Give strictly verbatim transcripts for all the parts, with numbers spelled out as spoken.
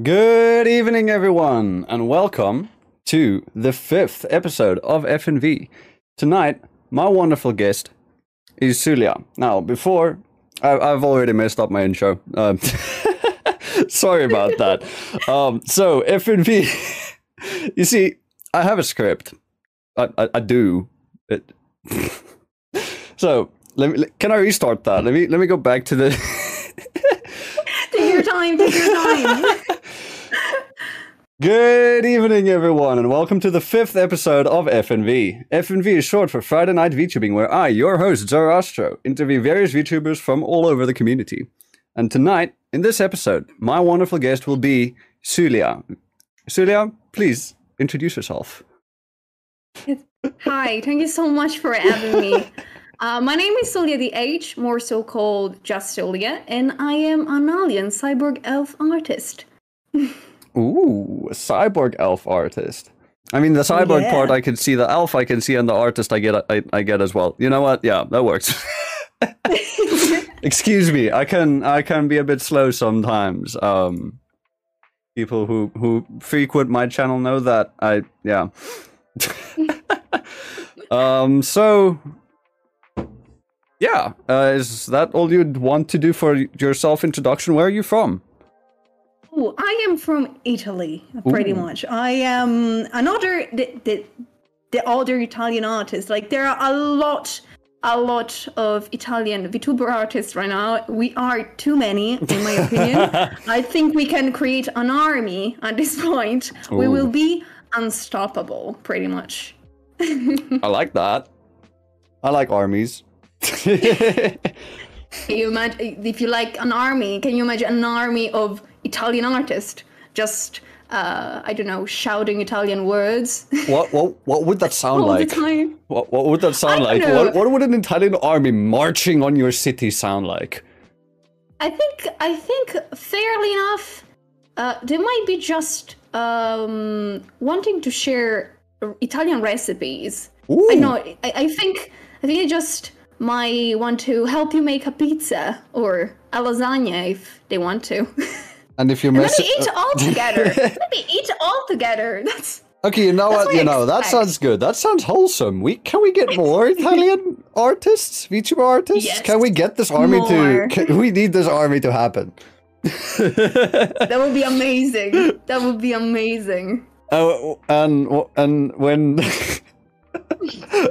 Good evening, everyone, and welcome to the fifth episode of F N V. Tonight, my wonderful guest is Sulia. Now, before, I, I've already messed up my intro. Um, sorry about that. Um, so, F N V, you see, I have a script. I, I, I do. It. So, let me, can I restart that? Let me, let me go back to the... Take your time, take your time. Good evening, everyone, and welcome to the fifth episode of F N V. F N V is short for Friday Night VTubing, where I, your host, Zarastro, interview various VTubers from all over the community. And tonight, in this episode, my wonderful guest will be Sulia. Sulia, please introduce yourself. Hi, thank you so much for having me. Uh, my name is Sulia D H, more so called just Sulia, and I am an alien cyborg elf artist. Ooh, a cyborg elf artist. I mean, the cyborg yeah. part I can see, the elf I can see, and the artist I get, I, I get as well. You know what? Yeah, that works. Excuse me, I can, I can be a bit slow sometimes. Um, people who who frequent my channel know that. I yeah. um. So. Yeah, uh, is that all you'd want to do for your self-introduction? Where are you from? Oh, I am from Italy, pretty Ooh. much. I am another the, the the other Italian artist. Like there are a lot, a lot of Italian VTuber artists right now. We are too many, in my opinion. I think we can create an army at this point. Ooh. We will be unstoppable, pretty much. I like that. I like armies. You imagine, if you like an army, can you imagine an army of Italian artists just uh, I don't know, shouting Italian words? What what what would that sound all like? The time. What what would that sound like? What, what would an Italian army marching on your city sound like? I think I think fairly enough, uh, they might be just um, wanting to share Italian recipes. Ooh. I know. I, I think I think it just. might want to help you make a pizza or a lasagna if they want to. And if you mess it eat all together. Let me eat all together. That's okay. You know what? You know that sounds good. That sounds wholesome. We can we get more Italian artists, VTuber artists? Yes, can we get this army more. to? Can, we need this army to happen. That would be amazing. That would be amazing. Oh, uh, and and when.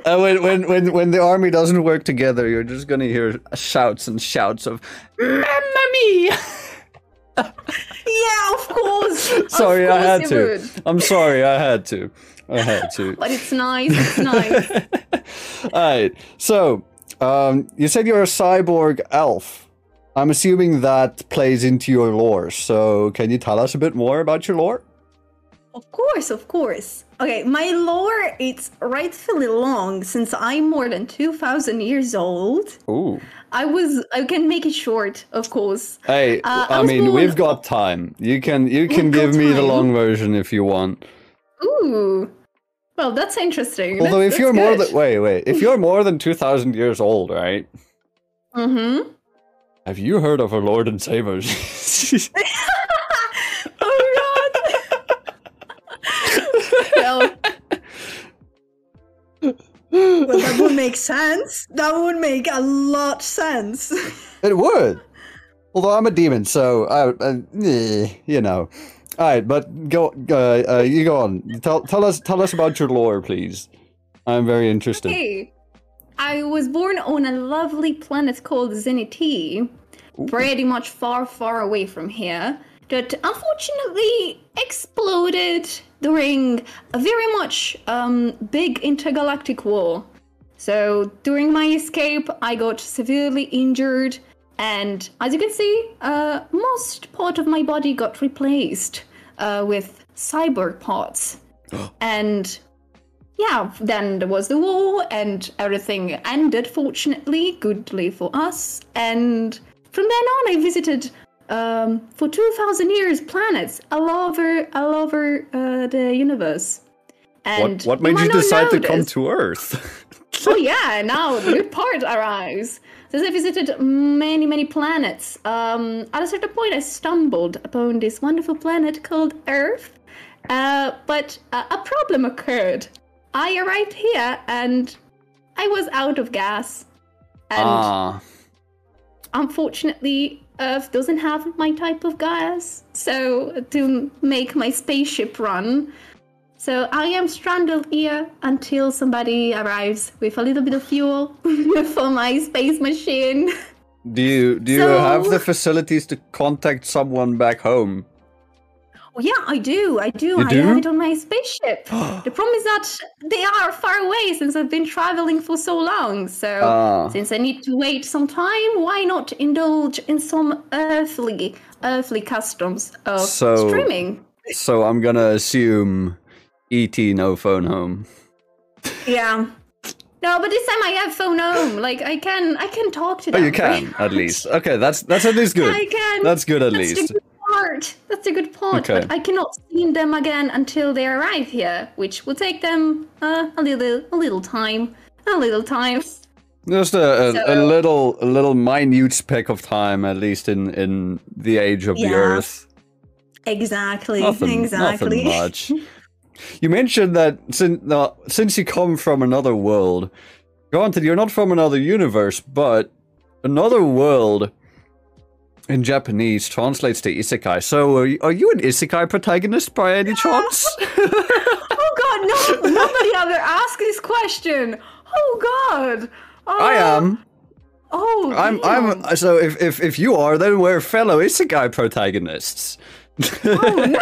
Uh, when, when when when the army doesn't work together, you're just gonna hear shouts and shouts of "Mamma mia!" Yeah, of course. Sorry, of course I had to. Would. I'm sorry, I had to. I had to. But it's nice. It's nice. All right. So, um, you said you're a cyborg elf. I'm assuming that plays into your lore. So, can you tell us a bit more about your lore? Of course, of course. Okay, my lore, it's rightfully long since I'm more than two thousand years old. Ooh. I was, I can make it short, of course. Hey, uh, I, I mean, we've got time. You can, you can give me the long version if you want. Ooh. Well, that's interesting. Although if you're more than, wait, wait, if you're more than two thousand years old, right? Mm-hmm. Have you heard of our Lord and Savior? Well, that would make sense. That would make a lot sense. It would. Although I'm a demon, so I, I you know. All right, but go. Uh, uh, you go on. Tell tell us tell us about your lore, please. I'm very interested. Okay. I was born on a lovely planet called Ziniti, pretty much far, far away from here. That unfortunately exploded during a very much um, big intergalactic war. So during my escape, I got severely injured, and as you can see, uh, most part of my body got replaced uh, with cyborg parts. And yeah, then there was the war, and everything ended, fortunately, goodly for us. And from then on, I visited Um, for two thousand years, planets all over, all over uh, the universe. And what, what made you decide to come to Earth? Oh yeah, now the good part arrives. Since I visited many, many planets, um, at a certain point I stumbled upon this wonderful planet called Earth, uh, but uh, a problem occurred. I arrived here and I was out of gas. And ah. unfortunately, Earth doesn't have my type of gas, so to make my spaceship run. So I am stranded here until somebody arrives with a little bit of fuel for my space machine. Do you do you so, have the facilities to contact someone back home? Well, yeah, I do. I do. You I do? have it on my spaceship. The problem is that they are far away since I've been traveling for so long. So ah. since I need to wait some time, why not indulge in some earthly, earthly customs of so, streaming? So I'm gonna assume. E T no phone home. Yeah. No, but this time I have phone home. Like I can I can talk to them. Oh, you can, right? At least. Okay, that's that's at least good. I can. That's good at that's least. That's a good part. That's a good part. Okay. But I cannot see them again until they arrive here, which will take them uh, a little a little time. A little time. Just a, a, so, a little a little minute speck of time, at least in, in the age of yeah. the Earth. Exactly. Nothing, exactly. Nothing much. You mentioned that since, uh, since you come from another world, granted you're not from another universe, but another world in Japanese translates to isekai. So are you, are you an isekai protagonist by any yeah. chance? Oh god, no! Nobody ever asked this question! Oh god! Oh. I am. Oh, I'm. Damn. I'm. So if, if, if you are, then we're fellow isekai protagonists. Oh no!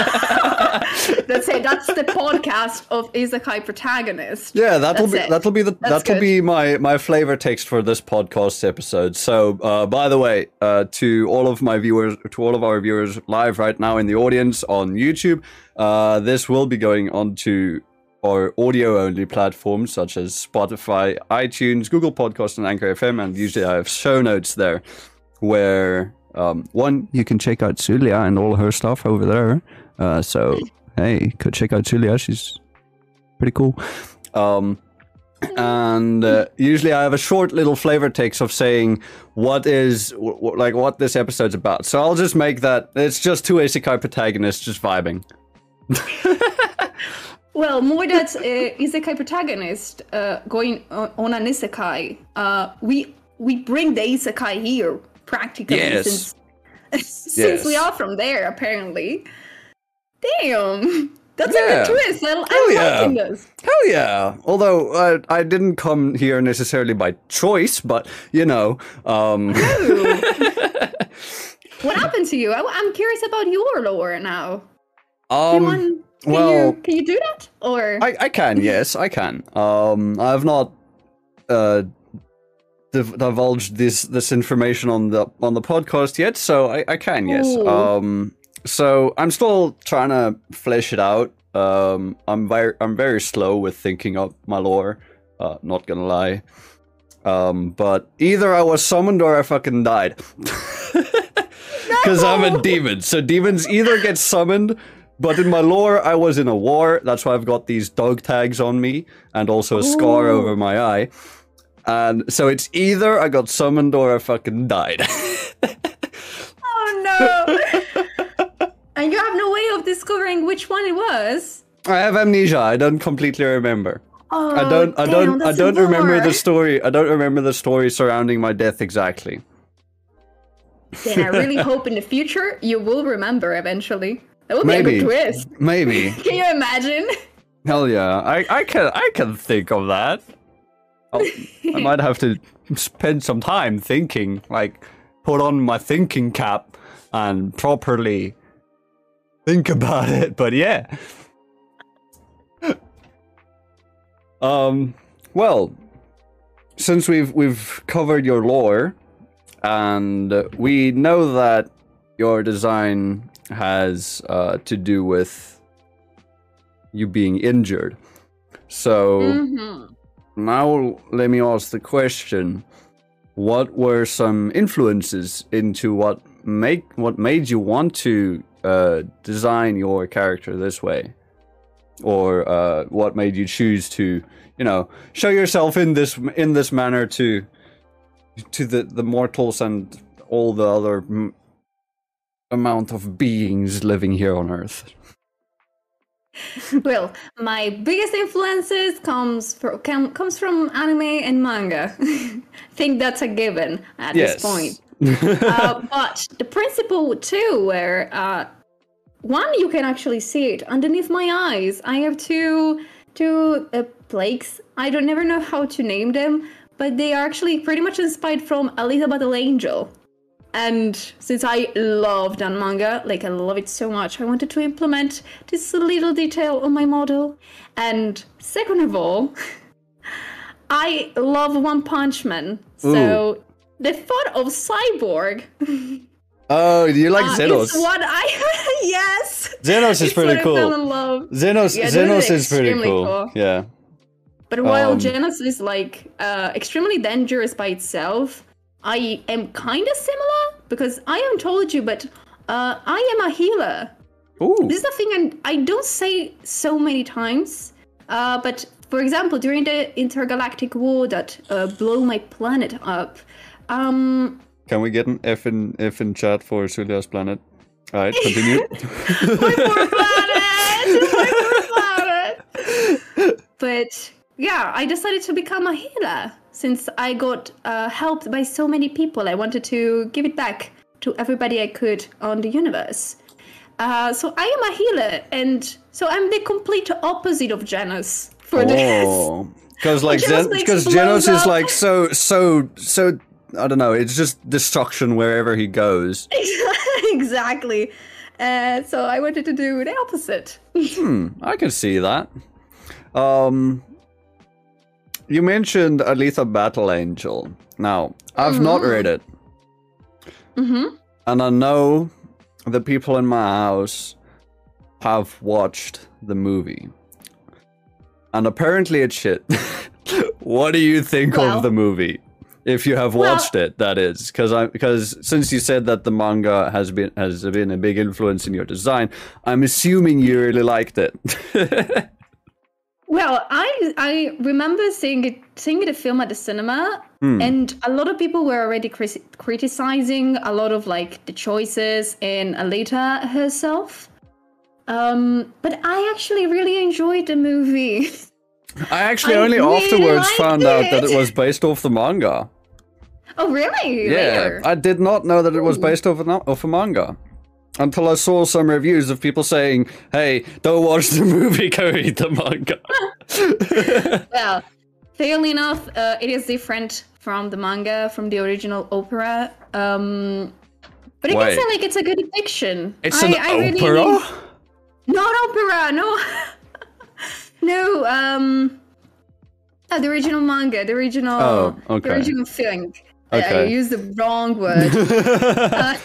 That's it. That's the podcast of isekai protagonist. Yeah, that'll that's be it. that'll be the that's that'll good. be my my flavor text for this podcast episode. So, uh, by the way, uh, to all of my viewers, to all of our viewers live right now in the audience on YouTube, uh, this will be going on to our audio-only platforms such as Spotify, iTunes, Google Podcasts, and Anchor F M. And usually, I have show notes there where. Um, one, you can check out Sulia and all her stuff over there. Uh, so, hey, could check out Sulia. She's pretty cool. Um, and uh, usually I have a short little flavor text of saying what is, w- w- like, what this episode's about. So I'll just make that, it's just two isekai protagonists just vibing. Well, more that uh, isekai protagonist uh, going on, on an isekai. Uh, we, we bring the isekai here. Practically, yes. since, since yes. we are from there, apparently. Damn, that's yeah. a good twist. I, I'm Hell liking yeah. this. Hell yeah! Although uh, I didn't come here necessarily by choice, but you know. Um... What happened to you? I, I'm curious about your lore now. Um. You want, can well, you, can you do that? Or I, I can. Yes, I can. Um, I have not. Uh. divulged this this information on the on the podcast yet, so I, I can, yes. Ooh. Um so I'm still trying to flesh it out. Um I'm very I'm very slow with thinking up my lore, uh not gonna lie. Um but either I was summoned or I fucking died. Because no! I'm a demon. So demons either get summoned, but in my lore I was in a war, that's why I've got these dog tags on me and also a Ooh. scar over my eye. And so it's either I got summoned or I fucking died. Oh no! And you have no way of discovering which one it was. I have amnesia. I don't completely remember. Oh, I don't. I damn, don't. I don't remember the story. I don't remember the story surrounding my death exactly. Then I really hope in the future you will remember eventually. That would Maybe. be a good twist. Maybe. Can you imagine? Hell yeah! I, I can. I can think of that. I might have to spend some time thinking, like, put on my thinking cap and properly think about it, but yeah. um, well, since we've we've covered your lore, and we know that your design has uh, to do with you being injured, so... Mm-hmm. Now, let me ask the question, what were some influences into what make what made you want to uh, design your character this way? Or uh, what made you choose to, you know, show yourself in this in this manner to to the, the mortals and all the other m amount of beings living here on Earth. Well, my biggest influences comes from, com, comes from anime and manga. I think that's a given at yes. this point. uh, but the principle too, where uh, one, you can actually see it underneath my eyes. I have two two uh, plagues. I don't never know how to name them, but they are actually pretty much inspired from Alita Battle Angel. And since I love Danmanga, like I love it so much, I wanted to implement this little detail on my model. And second of all, I love One Punch Man. So Ooh. the thought of Cyborg. Oh, you like uh, Genos? It's what I yes. Genos is pretty cool. Genos, yeah, Genos is pretty cool. cool. Yeah. But while um, Genos is like uh, extremely dangerous by itself, I am kind of similar, because I haven't told you, but uh, I am a healer. Ooh. This is the thing I'm, I don't say so many times, uh, but for example, during the intergalactic war that uh, blew my planet up. Um, Can we get an F in, F in chat for Sulia's planet? All right, continue. My poor planet! My poor planet! But yeah, I decided to become a healer. Since I got uh, helped by so many people, I wanted to give it back to everybody I could on the universe. Uh, so I am a healer, and so I'm the complete opposite of Genos for oh. this. Because like Genos, Gen Genos, Genos is like so so so. I don't know. It's just destruction wherever he goes. Exactly. Uh, so I wanted to do the opposite. Hmm. I can see that. Um. You mentioned Alita Battle Angel. Now, I've mm-hmm. not read it. Mm-hmm. And I know the people in my house have watched the movie. And apparently it's shit. What do you think well, of the movie? If you have watched well, it, that is. Because I because since you said that the manga has been has been a big influence in your design, I'm assuming you really liked it. Well, I I remember seeing it, seeing the film at the cinema, mm. and a lot of people were already cri criticizing a lot of like the choices in Alita herself. Um, but I actually really enjoyed the movie. I actually I only really afterwards found it. out that it was based off the manga. Oh, really? Yeah, Later. I did not know that it was based off, an, off a manga. Until I saw some reviews of people saying, hey, don't watch the movie, go read the manga. Well, fairly enough, uh, it is different from the manga, from the original opera. Um, but it Wait. can sound like it's a good depiction. It's I, an I opera? Really... Not opera, no. no, um... Oh, the original manga, the original, oh, okay. the original film. Okay. I used the wrong word. uh,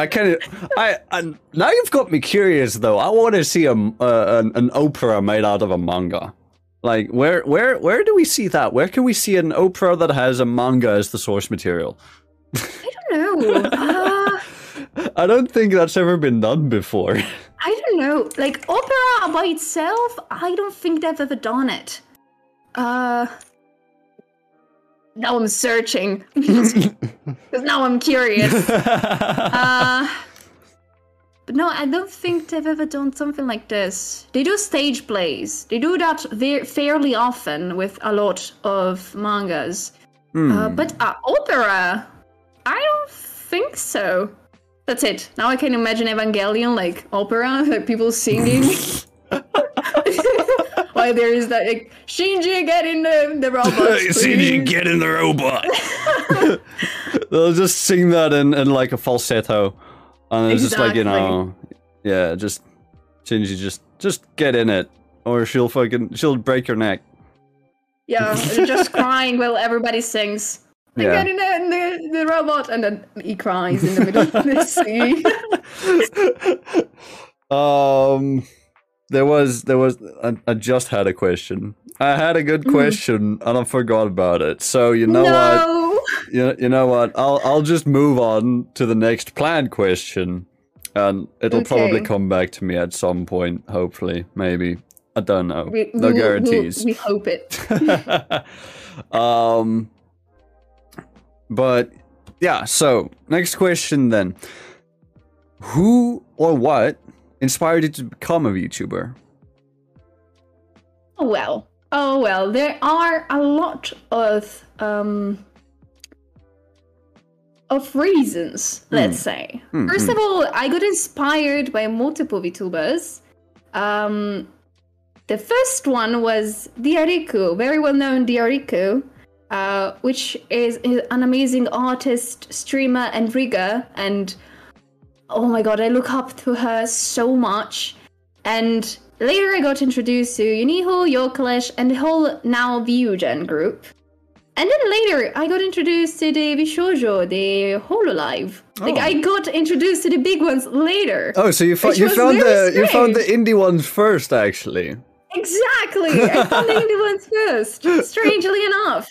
I can. I, I now you've got me curious though. I want to see a uh, an, an opera made out of a manga. Like where where where do we see that? Where can we see an opera that has a manga as the source material? I don't know. Uh, I don't think that's ever been done before. I don't know. Like opera by itself, I don't think they've ever done it. Uh. Now I'm searching, because now I'm curious. uh, but no, I don't think they've ever done something like this. They do stage plays. They do that very, fairly often with a lot of mangas. Mm. Uh, but uh, opera? I don't think so. That's it. Now I can imagine Evangelion, like opera, like people singing. Why there is that like, Shinji get in the, the robot. Shinji get in the robot. They'll just sing that in, in like a falsetto. And it's exactly. just like, you know, yeah, just Shinji just just get in it. Or she'll fucking she'll break your neck. Yeah, just crying while everybody sings. I yeah. get in the, the, the robot, and then he cries in the middle of the scene. um There was, there was, I, I just had a question. I had a good question mm. and I forgot about it. So you know no. what? You, you know what? I'll, I'll just move on to the next planned question, and it'll okay. probably come back to me at some point. Hopefully, maybe. I don't know. We, no we, guarantees. We, we hope it. um, But yeah, so next question then. Who or what inspired you to become a VTuber? Oh well, oh well, there are a lot of um of reasons, let's mm. say. Mm-hmm. First of all, I got inspired by multiple VTubers. Um, the first one was Diariku, very well-known Diariku, uh, which is, is an amazing artist, streamer, and rigger. And oh my god, I look up to her so much. And later I got introduced to Yuniho, Yoklash, and the whole now Vyugen group. And then later, I got introduced to the Bishoujo, the HoloLive. Oh. Like, I got introduced to the big ones later. Oh, so you, fo- you found the strange. you found the indie ones first, actually. Exactly! I found the indie ones first, strangely enough.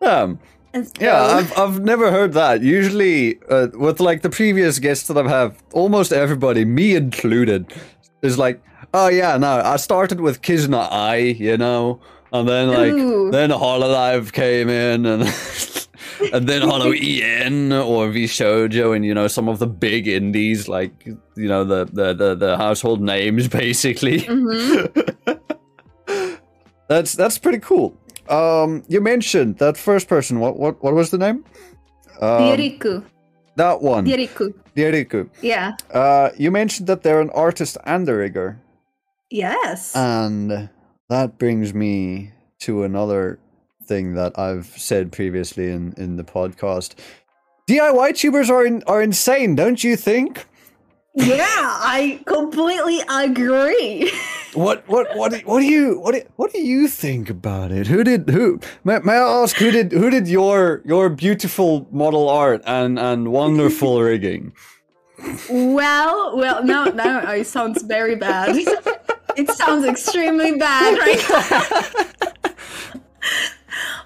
Um, so. Yeah, I've, I've never heard that. Usually, uh, with, like, the previous guests that I've had, almost everybody, me included, is like, oh, yeah, no, I started with Kizuna Ai, you know? And then, like, Ooh. then HoloLive came in, and and then Holo E N or Vshoujo, and you know some of the big indies, like you know the the the, the household names, basically. Mm-hmm. that's that's pretty cool. Um, you mentioned that first person. What what what was the name? Um, Diariku. That one. Diariku. Diariku. Yeah. Uh, you mentioned that they're an artist and a rigger. Yes. And that brings me to another thing that I've said previously in, in the podcast. D I Y-tubers are in, are insane, don't you think? Yeah, I completely agree. What what what what do you what do, what do you think about it? Who did who? May, may I ask who did who did your your beautiful model art and and wonderful rigging? Well, well, no, no, it sounds very bad. It sounds extremely bad right now.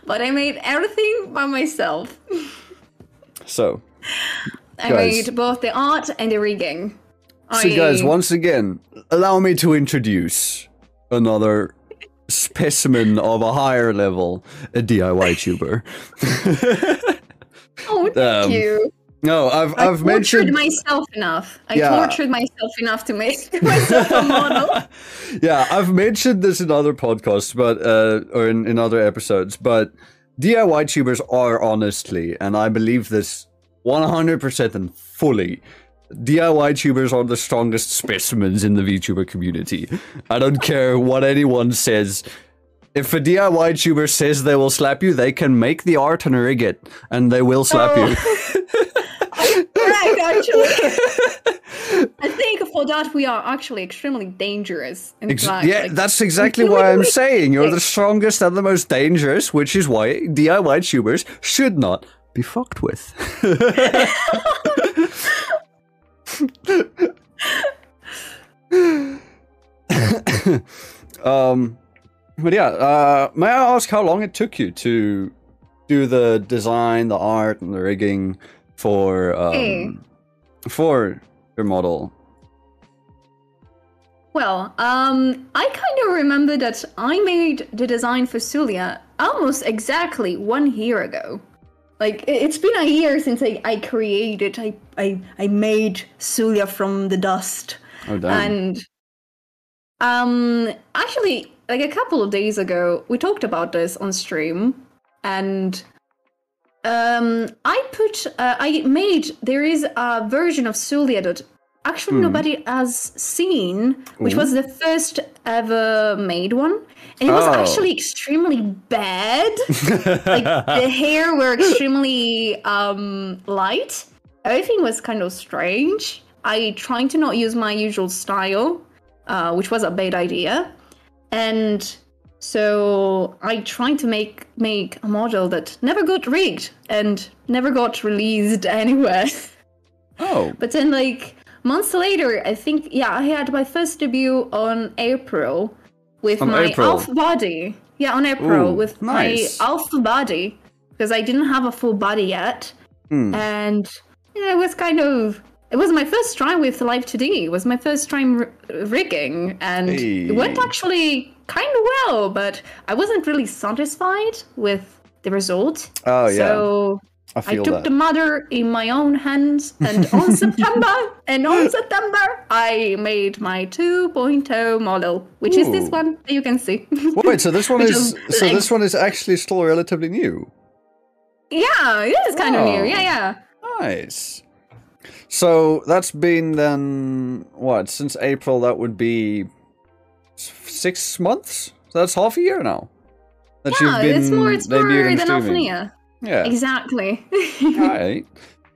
But I made everything by myself. So, I guys. made both the art and the rigging. So I... guys, once again, allow me to introduce another specimen of a higher level, a D I Y-tuber. Oh, thank um, you. No, I've I I've mentioned myself enough. I yeah. tortured myself enough to make myself a model. Yeah, I've mentioned this in other podcasts, but uh, or in, in other episodes. But D I Y-tubers are honestly, and I believe this one hundred percent and fully, D I Y-tubers are the strongest specimens in the VTuber community. I don't care what anyone says. If a D I Y-tuber says they will slap you, they can make the art and rig it, and they will slap oh. you. Right, actually. I think for that we are actually extremely dangerous. In Ex- fact, yeah, like, that's exactly why I'm saying you're the strongest and the most dangerous, which is why D I Y-tubers should not be fucked with. um, but yeah, uh, may I ask how long it took you to do the design, the art, and the rigging? For um, hey. for your model. Well, um, I kind of remember that I made the design for Sulia almost exactly one year ago. Like it's been a year since I, I created, I, I I made Sulia from the dust. Oh damn! And um, actually, like a couple of days ago, we talked about this on stream, and. Um, I put, uh, I made, there is a version of Sulia that actually mm. nobody has seen, which Ooh. was the first ever made one. And it oh. was actually extremely bad. Like, the hair were extremely, um, light. Everything was kind of strange. I tried to not use my usual style, uh, which was a bad idea. And... so I tried to make make a model that never got rigged and never got released anywhere. Oh. But then like months later, I think, yeah, I had my first debut on April with on my April. Alpha body. Yeah, on April Ooh, with nice. my alpha body because I didn't have a full body yet. Mm. And yeah, it was kind of... It was my first try with Live two D. It was my first time r- rigging, and hey. it went actually kind of well, but I wasn't really satisfied with the result. Oh, yeah. So I, feel I took that. the matter in my own hands, and on September, and on September, I made my two point oh model, which Ooh. is this one that you can see. Wait, so this one is so like, this one is actually still relatively new. Yeah, it is kind oh, of new. Yeah, yeah. Nice. So that's been then what since April? That would be six months. So that's half a year now. That yeah, you've been it's more. It's more than half a year. Yeah. Exactly. Right.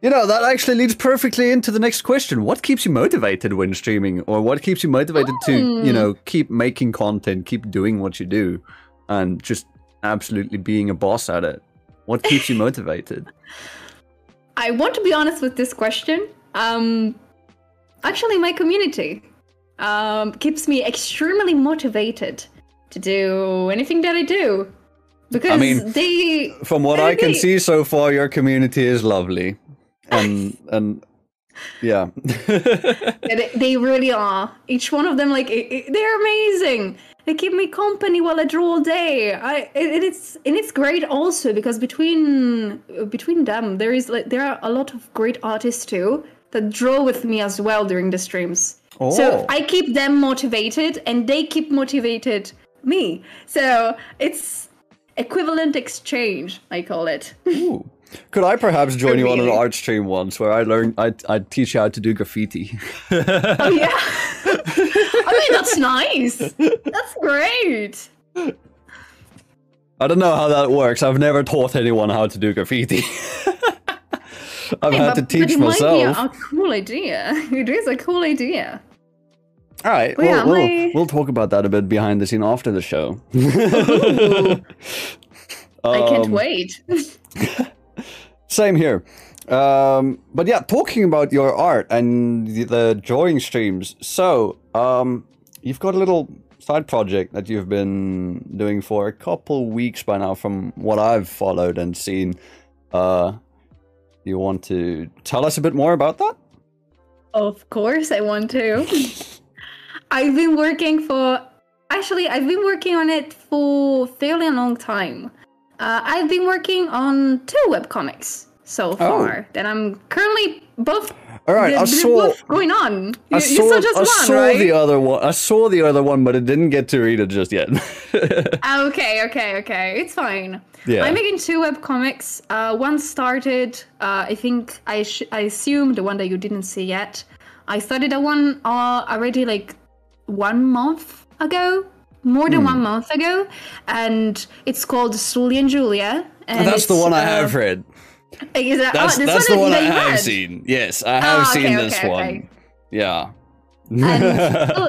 You know, that actually leads perfectly into the next question. What keeps you motivated when streaming, or what keeps you motivated mm. to, you know, keep making content, keep doing what you do, and just absolutely being a boss at it? What keeps you motivated? I want to be honest with this question. Um, actually, my community um, keeps me extremely motivated to do anything that I do. Because I mean, they, from what they, I can they, see so far, your community is lovely. And, and yeah. they, they really are. Each one of them, like, it, it, they're amazing. They keep me company while I draw all day. I, it, it's, and it's great also because between between them, there is like there are a lot of great artists too that draw with me as well during the streams. Oh. So I keep them motivated and they keep motivated me. So it's... equivalent exchange, I call it. Ooh. Could I perhaps join you on an art stream once where I learn, I I teach you how to do graffiti? Oh yeah, I mean that's nice. That's great. I don't know how that works. I've never taught anyone how to do graffiti. I've hey, had but, to teach but it myself. Might be a, a cool idea. It is a cool idea. All right, well, yeah, we'll, my... we'll talk about that a bit behind the scene after the show. um, I can't wait. Same here. Um, but yeah, talking about your art and the, the drawing streams. So um, you've got a little side project that you've been doing for a couple weeks by now from what I've followed and seen. Uh, you want to tell us a bit more about that? Of course I want to. I've been working for, actually, I've been working on it for fairly a long time. Uh, I've been working on two webcomics so far oh. that I'm currently both, All right, they're, I saw, both going on. I you, saw, you saw just I one, saw right? the other one. I saw the other one, but I didn't get to read it just yet. okay, okay, okay. It's fine. Yeah. I'm making two webcomics. Uh, one started, uh, I think, I, sh- I assume the one that you didn't see yet. I started that one uh, already like one month ago, more than mm. one month ago, and it's called Sulia and Julia. And that's the one I uh, have read. Is that, that's oh, that's the one I have read. seen. Yes, I have oh, okay, seen this okay, one. Okay. Yeah. And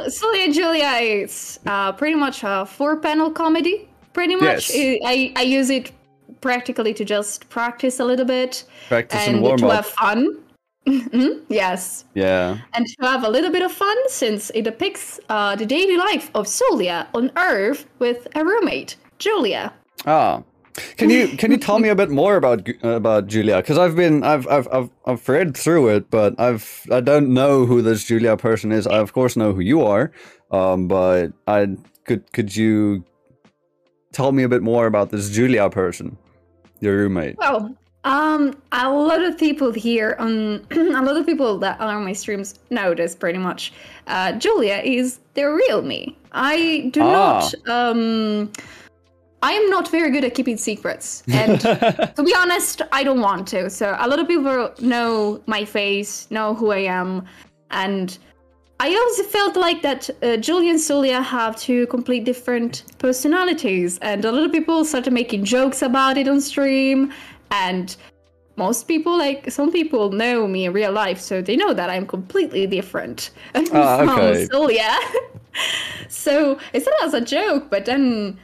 Sulia and Julia is uh, pretty much a four-panel comedy, pretty much. Yes. I, I use it practically to just practice a little bit. Practice and, and warm to up. Have fun. Mm-hmm. Yes. Yeah. And to have a little bit of fun, since it depicts uh, the daily life of Sulia on Earth with her roommate Julia. Ah, can you can you tell me a bit more about about Julia? Because I've been I've I've I've I've read through it, but I've I don't know who this Julia person is. I of course know who you are, um, but I could could you tell me a bit more about this Julia person, your roommate? Well. Um, a lot of people here on a lot of people that are on my streams know this pretty much. Uh, Julia is the real me. I do ah. not. Um, I am not very good at keeping secrets, and to be honest, I don't want to. So a lot of people know my face, know who I am, and I also felt like that uh, Julia and Sulia have two complete different personalities, and a lot of people started making jokes about it on stream. And most people, like some people know me in real life, so they know that I'm completely different from oh, okay. Sulia. So it started as a joke, but then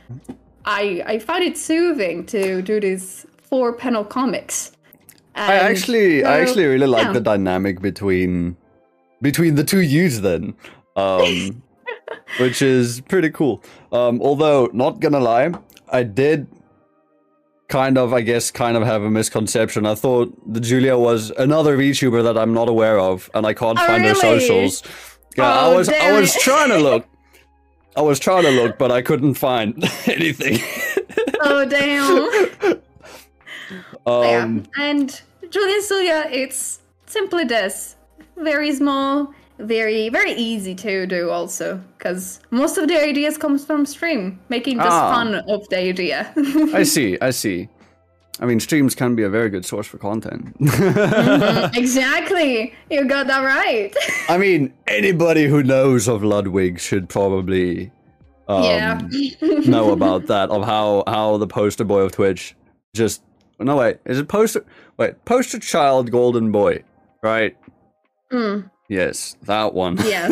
I I found it soothing to do these four panel comics. And I actually so, I actually really like yeah. the dynamic between between the two yous then. Um which is pretty cool. Um although not gonna lie, I did kind of, I guess, kind of have a misconception. I thought the Julia was another VTuber that I'm not aware of, and I can't oh, find really? her socials. Yeah, oh, I was, I was trying to look. I was trying to look, but I couldn't find anything. Oh damn! Um, yeah. And Julian Sulia, it's simply this. Very small, very very easy to do also, because most of the ideas comes from stream, making just ah. fun of the idea. I see, I see. I mean, streams can be a very good source for content. Mm-hmm. Exactly. You got that right. I mean, anybody who knows of Ludwig should probably um, yeah. know about that, of how, how the poster boy of Twitch just... No, wait. Is it poster... Wait. Poster child golden boy, right? Mm. Yes, that one. Yes.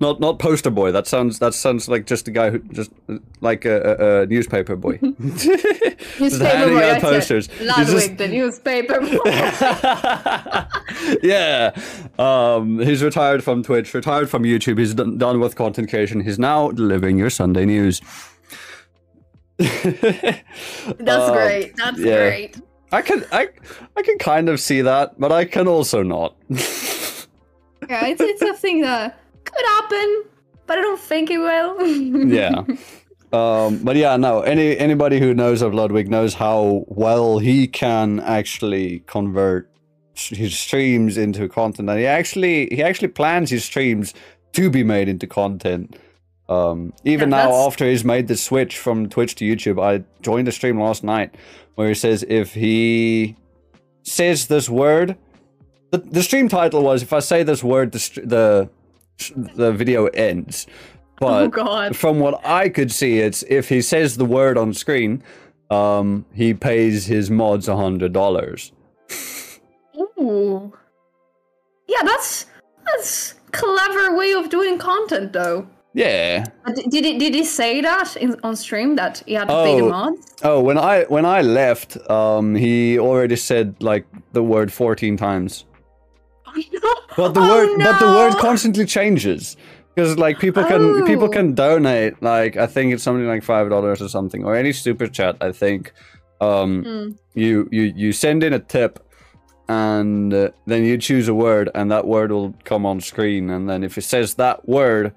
not not poster boy. That sounds that sounds like just a guy who just like a, a, a newspaper boy. newspaper just handing boy, out posters. Ludwig, just... the newspaper boy. Yeah, um, he's retired from Twitch, retired from YouTube. He's done, done with content creation. He's now delivering your Sunday news. That's um, great. That's yeah. great. I can I I can kind of see that, but I can also not. Yeah, it's, it's something that could happen, but I don't think it will. Yeah. Um, but yeah, no, any anybody who knows of Ludwig knows how well he can actually convert his streams into content. And he actually he actually plans his streams to be made into content. Um, even yeah, now, that's... after he's made the switch from Twitch to YouTube, I joined a stream last night where he says if he says this word... The, the stream title was, if I say this word, the the, the video ends. But oh God. From what I could see, it's if he says the word on screen, um, he pays his mods one hundred dollars. Ooh. Yeah, that's that's clever way of doing content, though. Yeah. Did he, did he say that in, on stream, that he had to oh, pay the mods? Oh, when I, when I left, um, he already said, like, the word fourteen times. No. But the oh, word, no. but the word constantly changes because like people can oh. people can donate. Like I think it's something like five dollars or something, or any super chat. I think um, mm. you you you send in a tip, and uh, then you choose a word, and that word will come on screen. And then if it says that word,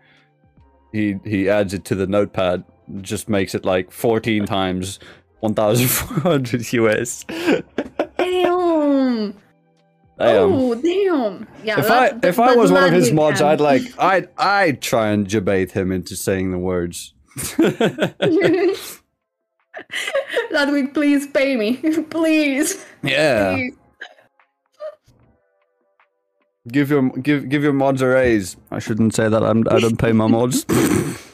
he he adds it to the notepad. Just makes it like fourteen times one thousand four hundred U S. Damn. Damn. Oh damn! Yeah. If I if I was one of his mods, I'd like I'd I'd try and debate him into saying the words. Ludwig, please pay me, please. Yeah. Please. Give your give give your mods a raise. I shouldn't say that. I'm I don't pay my mods. Oh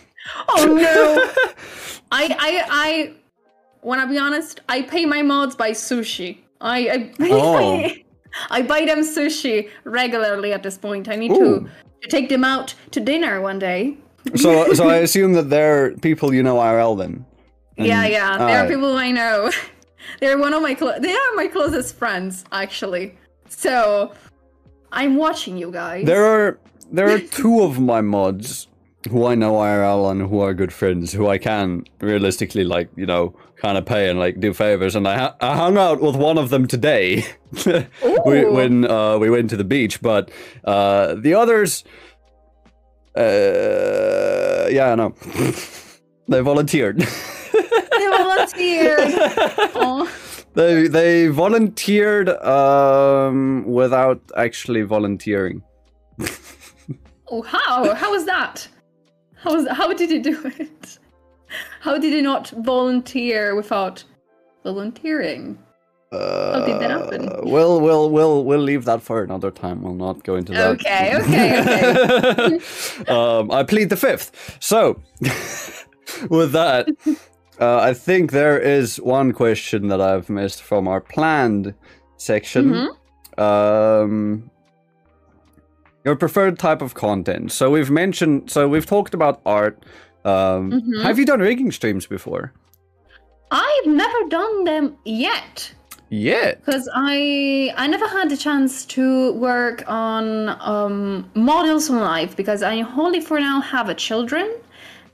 no! I I I want to be honest. I pay my mods by sushi. I I. Pay oh. my... I buy them sushi regularly at this point. I need to, to take them out to dinner one day. So so I assume that they're people you know I R L then? And, yeah, yeah. There right. are people I know. They're one of my... Clo- they are my closest friends, actually. So, I'm watching you guys. There are, there are two of my mods who I know I R L and who are good friends, who I can realistically, like, you know, kind of pay and, like, do favors. And I, ha- I hung out with one of them today we, when uh, we went to the beach. But uh, the others, uh, yeah, I know. They volunteered. They volunteered. Oh. They, they volunteered um, without actually volunteering. Oh, how? How was that? How was, how did you do it? How did you not volunteer without volunteering? Uh, how did that happen? We'll, we'll, we'll, we'll leave that for another time. We'll not go into that. Okay, okay, okay. um, I plead the fifth. So, with that, uh, I think there is one question that I've missed from our planned section. Mm-hmm. Um... Your preferred type of content. So we've mentioned, so we've talked about art. Um, mm-hmm. Have you done rigging streams before? I've never done them yet. Yet? Because I I never had the chance to work on um, models on live, because I only for now have a children,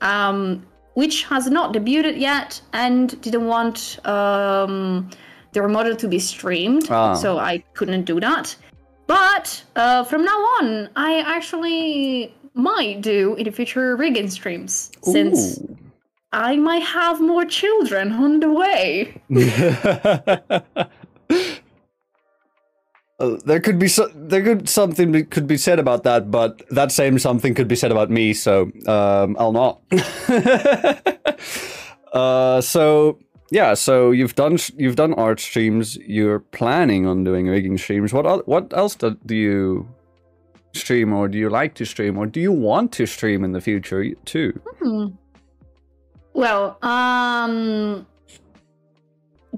um, which has not debuted yet and didn't want um, their model to be streamed. Ah. So I couldn't do that. But uh, from now on, I actually might do in the future rigging streams. Ooh. Since I might have more children on the way. uh, there could be so- there could something could be said about that, but that same something could be said about me, so um, I'll not. uh, so yeah, so you've done sh- you've done art streams. You're planning on doing rigging streams. What o- what else do, do you stream, or do you like to stream, or do you want to stream in the future too? Mm-hmm. Well, um,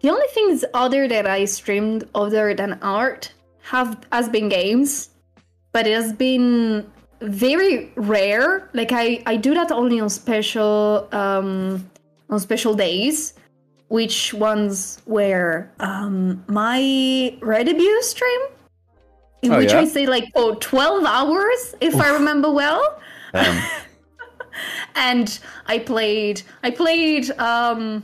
the only things other that I streamed other than art have has been games, but it has been very rare. Like I, I do that only on special um, on special days, which ones were um, my Redebut stream, in oh, which yeah? I say like oh twelve hours if Oof. I remember well. Um. And I played, I played, um,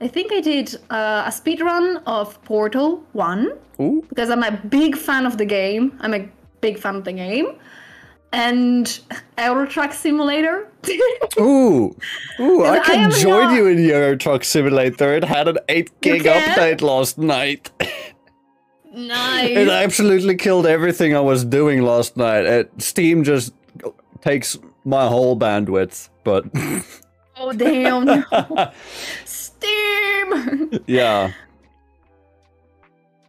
I think I did uh, a speedrun of Portal one. Ooh. Because I'm a big fan of the game. I'm a big fan of the game. And Euro Truck Simulator. Ooh, ooh! I enjoyed you in Euro Truck Simulator. It had an eight gig update last night. Nice. It absolutely killed everything I was doing last night. It, Steam just takes my whole bandwidth, but oh damn, no. Steam. Yeah,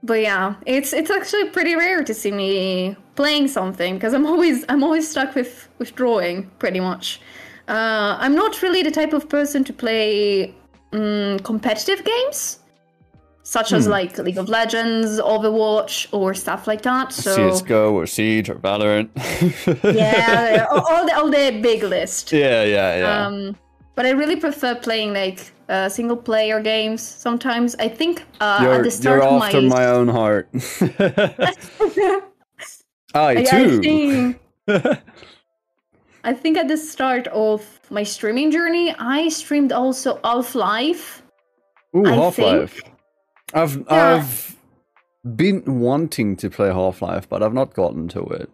but yeah, it's it's actually pretty rare to see me playing something because I'm always I'm always stuck with with drawing pretty much. Uh, I'm not really the type of person to play um, competitive games, such hmm. as like League of Legends, Overwatch, or stuff like that. So C S G O or Siege or Valorant. Yeah, all the all the big list. Yeah, yeah, yeah. Um, but I really prefer playing like uh, single player games. Sometimes I think uh, you're, at the start you're of after my, my own heart. I too. I think, I think at the start of my streaming journey, I streamed also Half-Life. Ooh, I Half-Life. Think. I've yeah. I've been wanting to play Half-Life, but I've not gotten to it.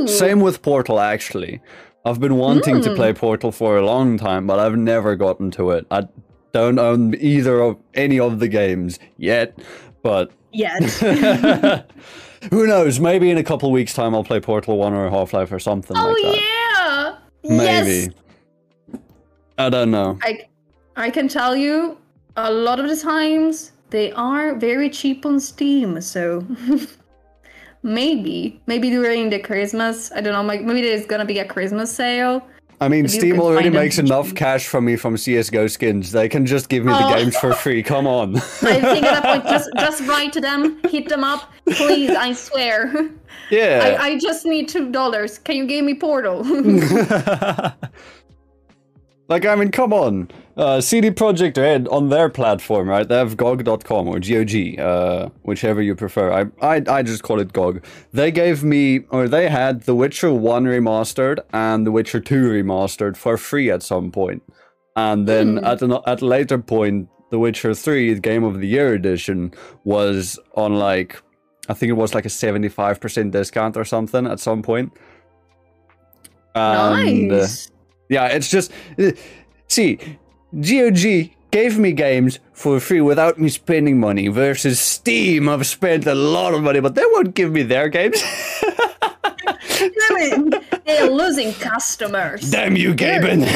Ooh. Same with Portal, actually. I've been wanting mm. to play Portal for a long time, but I've never gotten to it. I don't own either of any of the games yet, but yet. Who knows? Maybe in a couple weeks' time, I'll play Portal One or Half-Life or something oh, like that. Oh yeah, maybe. Yes. I don't know. I I can tell you a lot of the times. They are very cheap on Steam, so maybe, maybe during the Christmas, I don't know, maybe there's gonna be a Christmas sale. I mean, Steam already makes enough cash from me from C S G O skins. They can just give me oh. the games for free, come on. I think at that point, just, just write to them, hit them up, please, I swear. Yeah. I, I just need two dollars, can you give me Portal? Like, I mean, come on. Uh, C D Projekt Red on their platform, right? They have G O G dot com or G O G, uh, whichever you prefer. I, I I just call it G O G. They gave me, or they had The Witcher one Remastered and The Witcher two Remastered for free at some point. And then mm. at, an, at a later point, The Witcher three Game of the Year edition was on like, I think it was like a seventy-five percent discount or something at some point. And, nice. Uh, Yeah, it's just... See, G O G gave me games for free without me spending money versus Steam. I've spent a lot of money, but they won't give me their games. They're losing customers. Damn you, Gaben.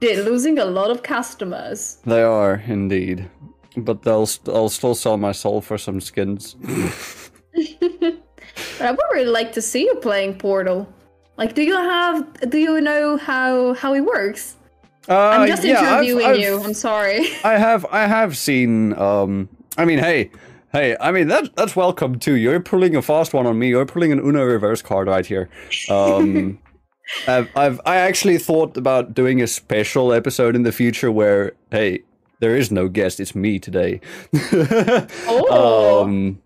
They're losing a lot of customers. They are, indeed. But they'll st- I'll still sell my soul for some skins. I would really like to see you playing Portal. Like, do you have, do you know how, how it works? Uh, I'm just yeah, interviewing I've, I've, you, I'm sorry. I have, I have seen, um, I mean, hey, hey, I mean, that, that's welcome too. You're pulling a fast one on me. You're pulling an Uno reverse card right here. Um, I've, I've, I actually thought about doing a special episode in the future where, hey, there is no guest, it's me today. oh. Um,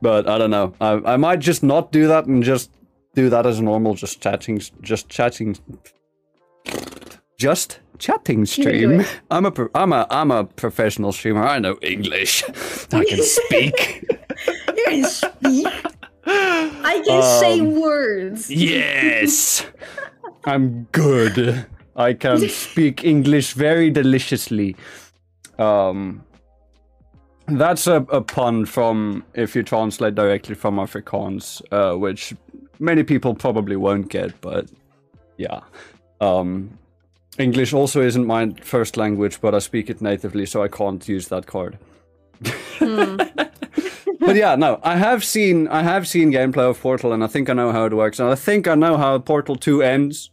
but I don't know. I, I might just not do that and just do that as normal, just chatting, just chatting, just chatting stream. I'm a, pro- I'm a, I'm a professional streamer. I know English. I can speak. You can speak. I can um, say words. Yes, I'm good. I can speak English very deliciously. Um, that's a, a pun from, if you translate directly from Afrikaans, uh, which many people probably won't get, but yeah. Um, English also isn't my first language, but I speak it natively, so I can't use that card. Mm. But yeah, no, I have seen I have seen gameplay of Portal, and I think I know how it works, and I think I know how Portal two ends,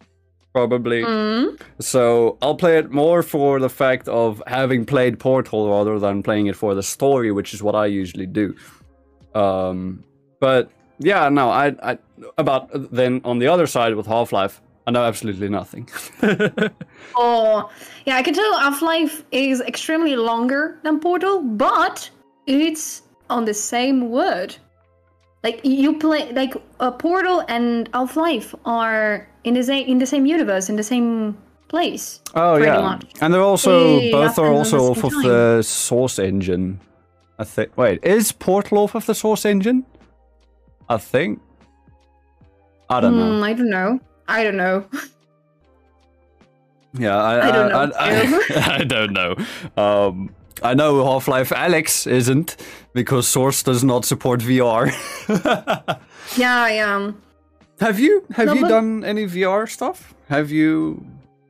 probably. Mm. So I'll play it more for the fact of having played Portal rather than playing it for the story, which is what I usually do. Um, but yeah, no, I, I about then on the other side with Half-Life, I know absolutely nothing. Oh, yeah, I can tell Half-Life is extremely longer than Portal, but it's on the same word. Like, you play, like, a Portal and Half-Life are in the same in the same universe, in the same place. Oh yeah, much. And they're also they both are also off of time. the Source Engine. I think. Wait, is Portal off of the Source Engine? I think. I don't mm, know. I don't know. I don't know. Yeah, I, I don't know. I, I, I, I don't know. Um, I know Half-Life Alyx isn't, because Source does not support V R. Yeah, yeah. Have you have no, you done any V R stuff? Have you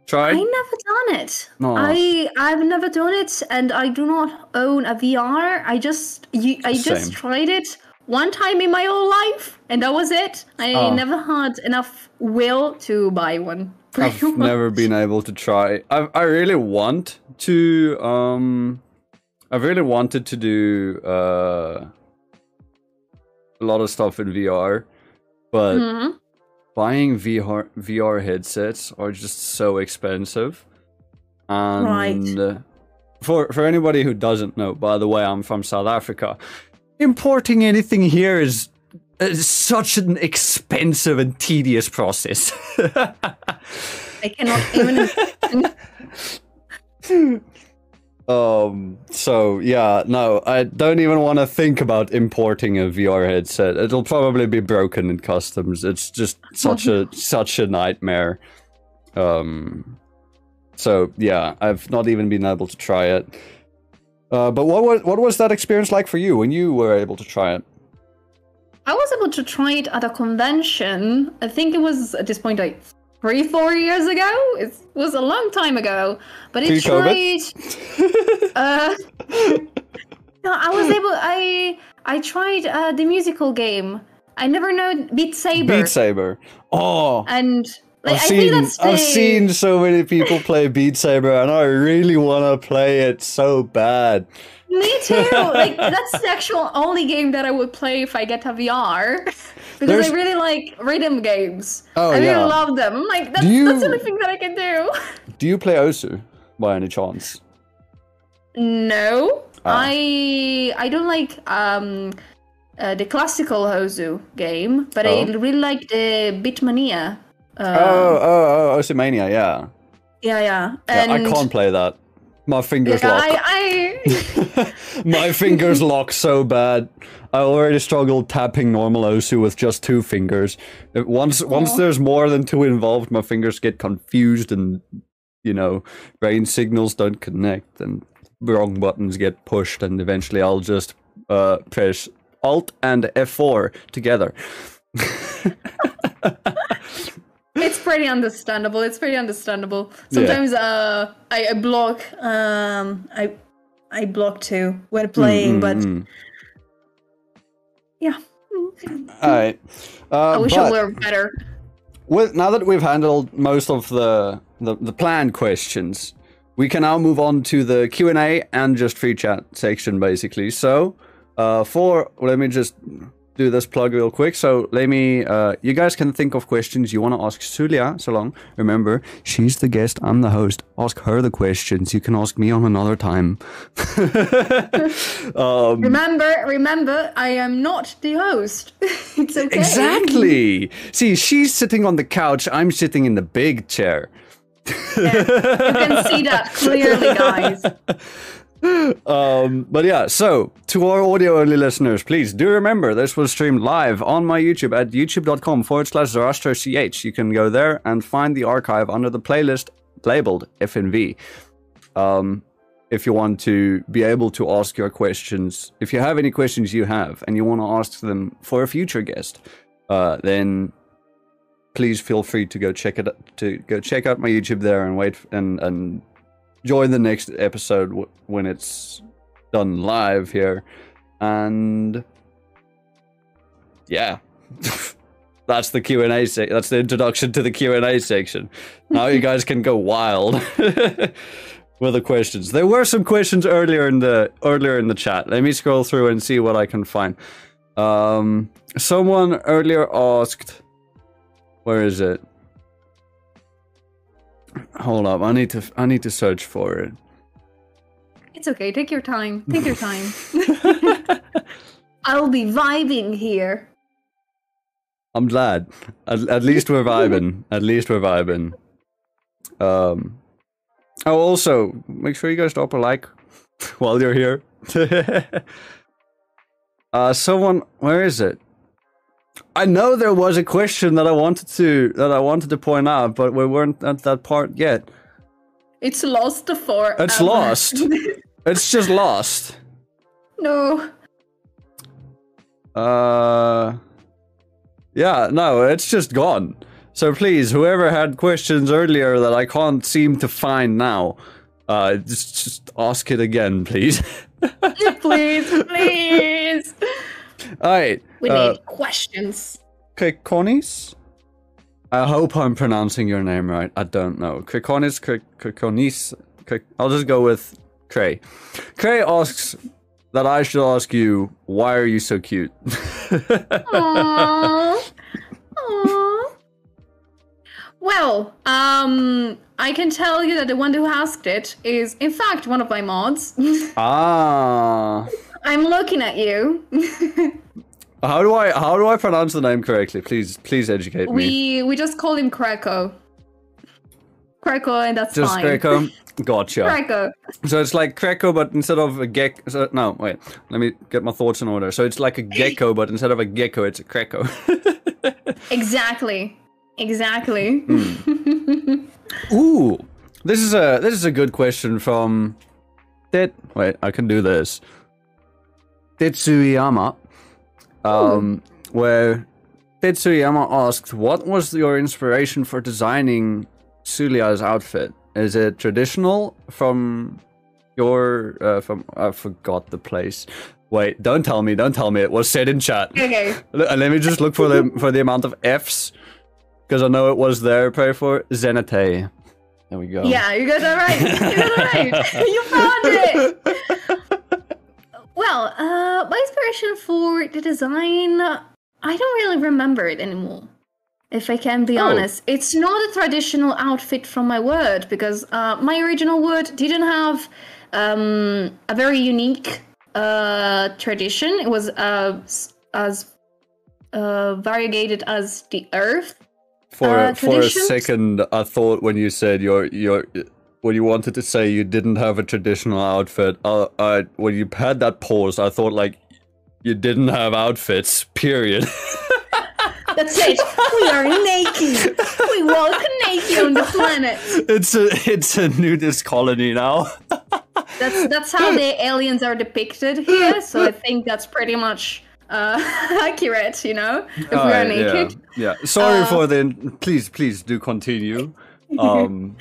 tried? I never done it. No. I I've never done it, and I do not own a V R. I just you, I Same. just tried it one time in my whole life, and that was it. I oh. never had enough will to buy one. I've never been able to try. I I really want to. Um, I really wanted to do uh, a lot of stuff in V R. But mm-hmm. buying V R V R headsets are just so expensive. And right. for for anybody who doesn't know, by the way, I'm from South Africa. Importing anything here is, is such an expensive and tedious process. I cannot even. Um, so yeah, no, I don't even want to think about importing a V R headset. It'll probably be broken in customs. It's just such a such a nightmare. Um, so yeah, I've not even been able to try it. Uh, but what was what was that experience like for you when you were able to try it? I was able to try it at a convention. I think it was at this point like Three, four years ago? It was a long time ago. But it tried... uh, no, I was able... I I tried uh, the musical game. I never know... Beat Saber. Beat Saber. Oh! And... Like, I've, I seen, think that's the... I've seen so many people play Beat Saber, and I really want to play it so bad. Me too! Like, that's the actual only game that I would play if I get a V R. Because There's... I really like rhythm games. Oh, I really yeah. love them. I'm like, that's, you... that's the only thing that I can do. Do you play Osu, by any chance? No. Ah. I I don't like... um. Uh, the classical Osu game, but oh. I really like the Beatmania. Um, oh, oh, oh, Osimania, yeah. Yeah, yeah. And yeah, I can't play that. My fingers yeah, lock. I, I... My fingers lock so bad. I already struggled tapping normal Osu with just two fingers. Once, Aww. once there's more than two involved, my fingers get confused and, you know, brain signals don't connect and wrong buttons get pushed, and eventually I'll just uh, press Alt and F four together. It's pretty understandable. It's pretty understandable. Sometimes yeah. uh, I, I block. Um, I I block too when playing, mm, but mm. yeah. All right. Uh, I wish I were better. With now that we've handled most of the the, the planned questions, we can now move on to the Q and A and just free chat section, basically. So, uh, for let me just. do this plug real quick. So let me, uh, you guys can think of questions you want to ask Sulia, so long. Remember, she's the guest, I'm the host. Ask her the questions. You can ask me on another time. um, remember, remember, I am not the host. It's okay. Exactly. See, she's sitting on the couch. I'm sitting in the big chair. Yeah, you can see that clearly, guys. Um, but yeah, so to our audio only listeners, please do remember this was streamed live on my YouTube at youtube.com forward slash Zarastro CH. You can go there and find the archive under the playlist labeled F N V. Um, if you want to be able to ask your questions, if you have any questions you have and you want to ask them for a future guest, uh, then please feel free to go check it to go check out my YouTube there and wait and and join the next episode w- when it's done live here. And yeah, that's the Q and A. Se- that's the introduction to the Q and A section. Now you guys can go wild with the questions. There were some questions earlier in the earlier in the chat. Let me scroll through and see what I can find. Um, someone earlier asked, "Where is it?" Hold up, I need to I need to search for it. It's okay. Take your time. Take your time. I'll be vibing here. I'm glad. At, at least we're vibing. At least we're vibing. Um. Oh, also, make sure you guys drop a like while you're here. uh, someone, where is it? I know there was a question that I wanted to that I wanted to point out, but we weren't at that part yet. It's lost forever. It's lost. It's just lost. No. Uh. Yeah, no, it's just gone. So please, whoever had questions earlier that I can't seem to find now, uh, just, just ask it again, please. please, please. All right. We uh, need questions. Krikonis? I hope I'm pronouncing your name right. I don't know. Krikonis, Krikonis. Krik- I'll just go with Cray. Cray asks that I should ask you, why are you so cute? Aww. Aww. Well, um, I can tell you that the one who asked it is, in fact, one of my mods. Ah. I'm looking at you. How do I how do I pronounce the name correctly? Please, please educate me. We we just call him Kreko. Kreko, and that's just fine. Just Kreko. Gotcha. Kreko. So it's like Kreko, but instead of a gecko. So, no, wait. Let me get my thoughts in order. So it's like a gecko, but instead of a gecko, it's a Kreko. Exactly. Exactly. Mm. Ooh, this is a this is a good question from. That wait, I can do this. Tetsuyama, um, where Tetsuyama asked, what was your inspiration for designing Sulia's outfit? Is it traditional from your, uh, from, I forgot the place. Wait, don't tell me, don't tell me. It was said in chat. Okay. L- let me just look for the, for the amount of Fs, because I know it was there, pray for it. Zenate. There we go. Yeah, you guys are right. You guys are right. You found it. Well, uh, my inspiration for the design, I don't really remember it anymore, if I can be oh. honest. It's not a traditional outfit from my word, because uh, my original word didn't have um, a very unique uh, tradition. It was uh, as uh, variegated as the earth. For, uh, a, for a second, I thought when you said your your... when you wanted to say you didn't have a traditional outfit, uh, uh, when you had that pause, I thought, like, you didn't have outfits, period. That's it. We are naked. We walk naked on the planet. It's a it's a nudist colony now. That's that's how the aliens are depicted here, so I think that's pretty much uh, accurate, you know, if All we are right, naked. Yeah, yeah. Sorry uh, for the... Please, please do continue. Um...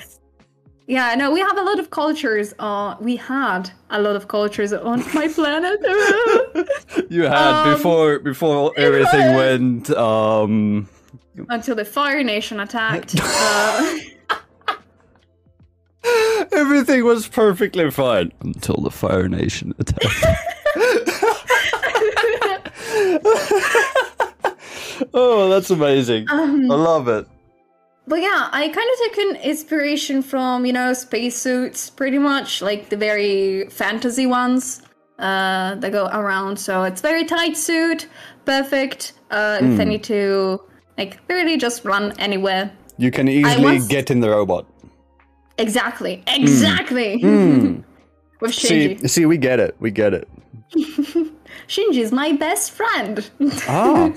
Yeah, no, we have a lot of cultures. Uh, we had a lot of cultures on my planet. You had um, before before everything went. Um... Until the Fire Nation attacked. uh... Everything was perfectly fine until the Fire Nation attacked. Oh, that's amazing! Um... I love it. But yeah, I kind of took an inspiration from, you know, spacesuits, pretty much, like the very fantasy ones uh, that go around. So it's very tight suit, perfect, uh, mm. if I need to, like, really just run anywhere. You can easily was... get in the robot. Exactly, exactly! Mm. With Shinji. See, see, we get it, we get it. Shinji's my best friend! Ah!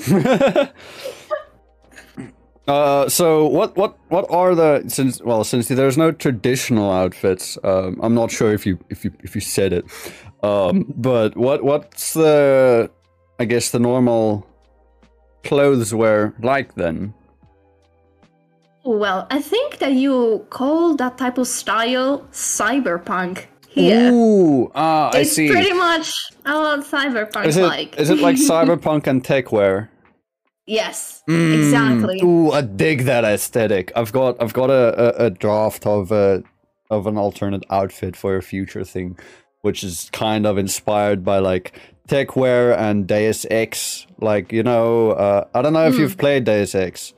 Uh, so what what what are the since well since there's no traditional outfits, um, I'm not sure if you if you if you said it, um, but what what's the I guess the normal clothes wear like then? Well, I think that you call that type of style cyberpunk here. Ooh, ah, I see. It's pretty much a lot cyberpunk like. Is it like cyberpunk and tech wear? Yes, mm, exactly. Ooh, I dig that aesthetic. I've got, I've got a, a, a draft of a, of an alternate outfit for a future thing, which is kind of inspired by like tech wear and Deus Ex. Like, you know, uh, I don't know if mm. you've played Deus Ex.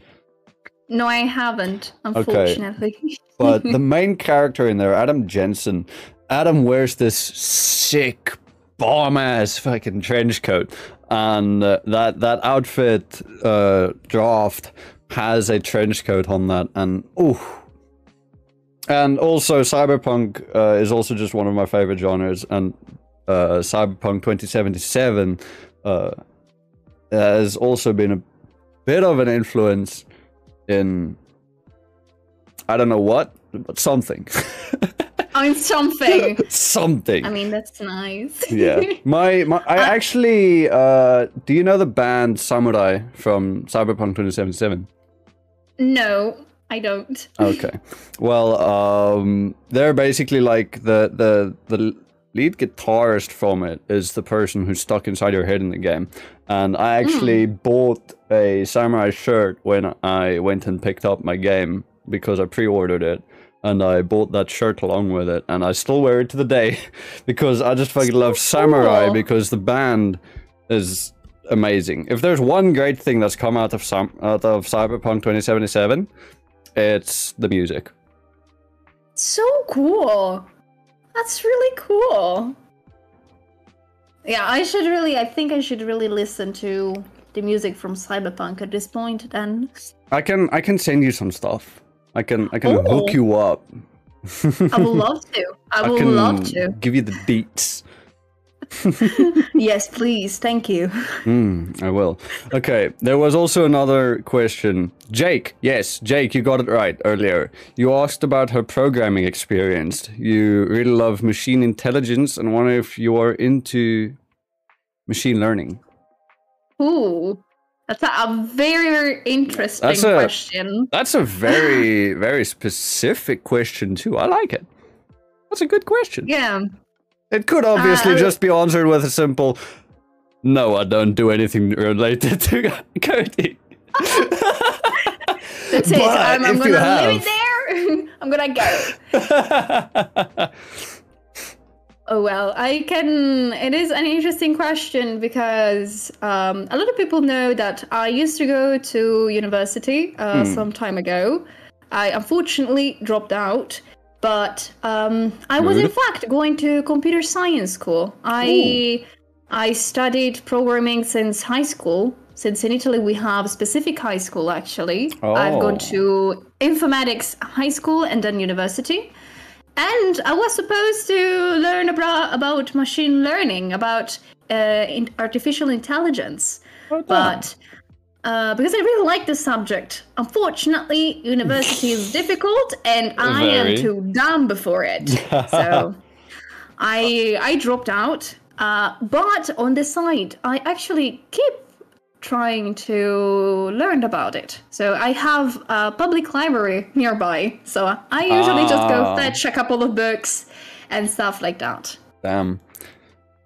No, I haven't, unfortunately. Okay. But the main character in there, Adam Jensen, Adam wears this sick, bomb-ass fucking trench coat. And uh, that, that outfit uh, draft has a trench coat on that. And ooh. And also, cyberpunk uh, is also just one of my favorite genres. And uh, Cyberpunk twenty seventy-seven uh, has also been a bit of an influence in, I don't know what, but something. I mean, something. Something. I mean, that's nice. Yeah. My, my I, I actually, uh, do you know the band Samurai from Cyberpunk twenty seventy-seven? No, I don't. Okay. Well, um, they're basically like the, the, the lead guitarist from it is the person who's stuck inside your head in the game. And I actually mm. bought a Samurai shirt when I went and picked up my game because I pre-ordered it. And I bought that shirt along with it, and I still wear it to the day because I just fucking love Samurai because the band is amazing. If there's one great thing that's come out of some out of Cyberpunk twenty seventy-seven, it's the music. So cool. That's really cool. Yeah, I should really, I think I should really listen to the music from Cyberpunk at this point then. I can, I can send you some stuff. I can I can Ooh. hook you up. I would love to. I would love to. Give you the beats. Yes, please. Thank you. Mm, I will. Okay. There was also another question. Jake. Yes, Jake, you got it right earlier. You asked about her programming experience. You really love machine intelligence and wonder if you are into machine learning. Ooh. That's a very, very interesting that's a, question. That's a very, very specific question, too. I like it. That's a good question. Yeah. It could obviously uh, just be answered with a simple, no, I don't do anything related to coding. That's it. I'm, I'm going to leave it there. I'm going to go. Oh, well, I can, it is an interesting question because um, a lot of people know that I used to go to university uh, mm. some time ago. I unfortunately dropped out, but um, I Good. was in fact going to computer science school. I Ooh. I studied programming since high school, since in Italy we have specific high school actually. Oh. I've gone to informatics high school and then university. And I was supposed to learn about, about machine learning, about uh, in artificial intelligence. Well but uh, because I really like the subject, unfortunately, university is difficult and Very. I am too dumb for it. So I, I dropped out. Uh, but on the side, I actually keep trying to learn about it. So I have a public library nearby, so I usually ah. just go fetch a couple of books and stuff like that. Damn.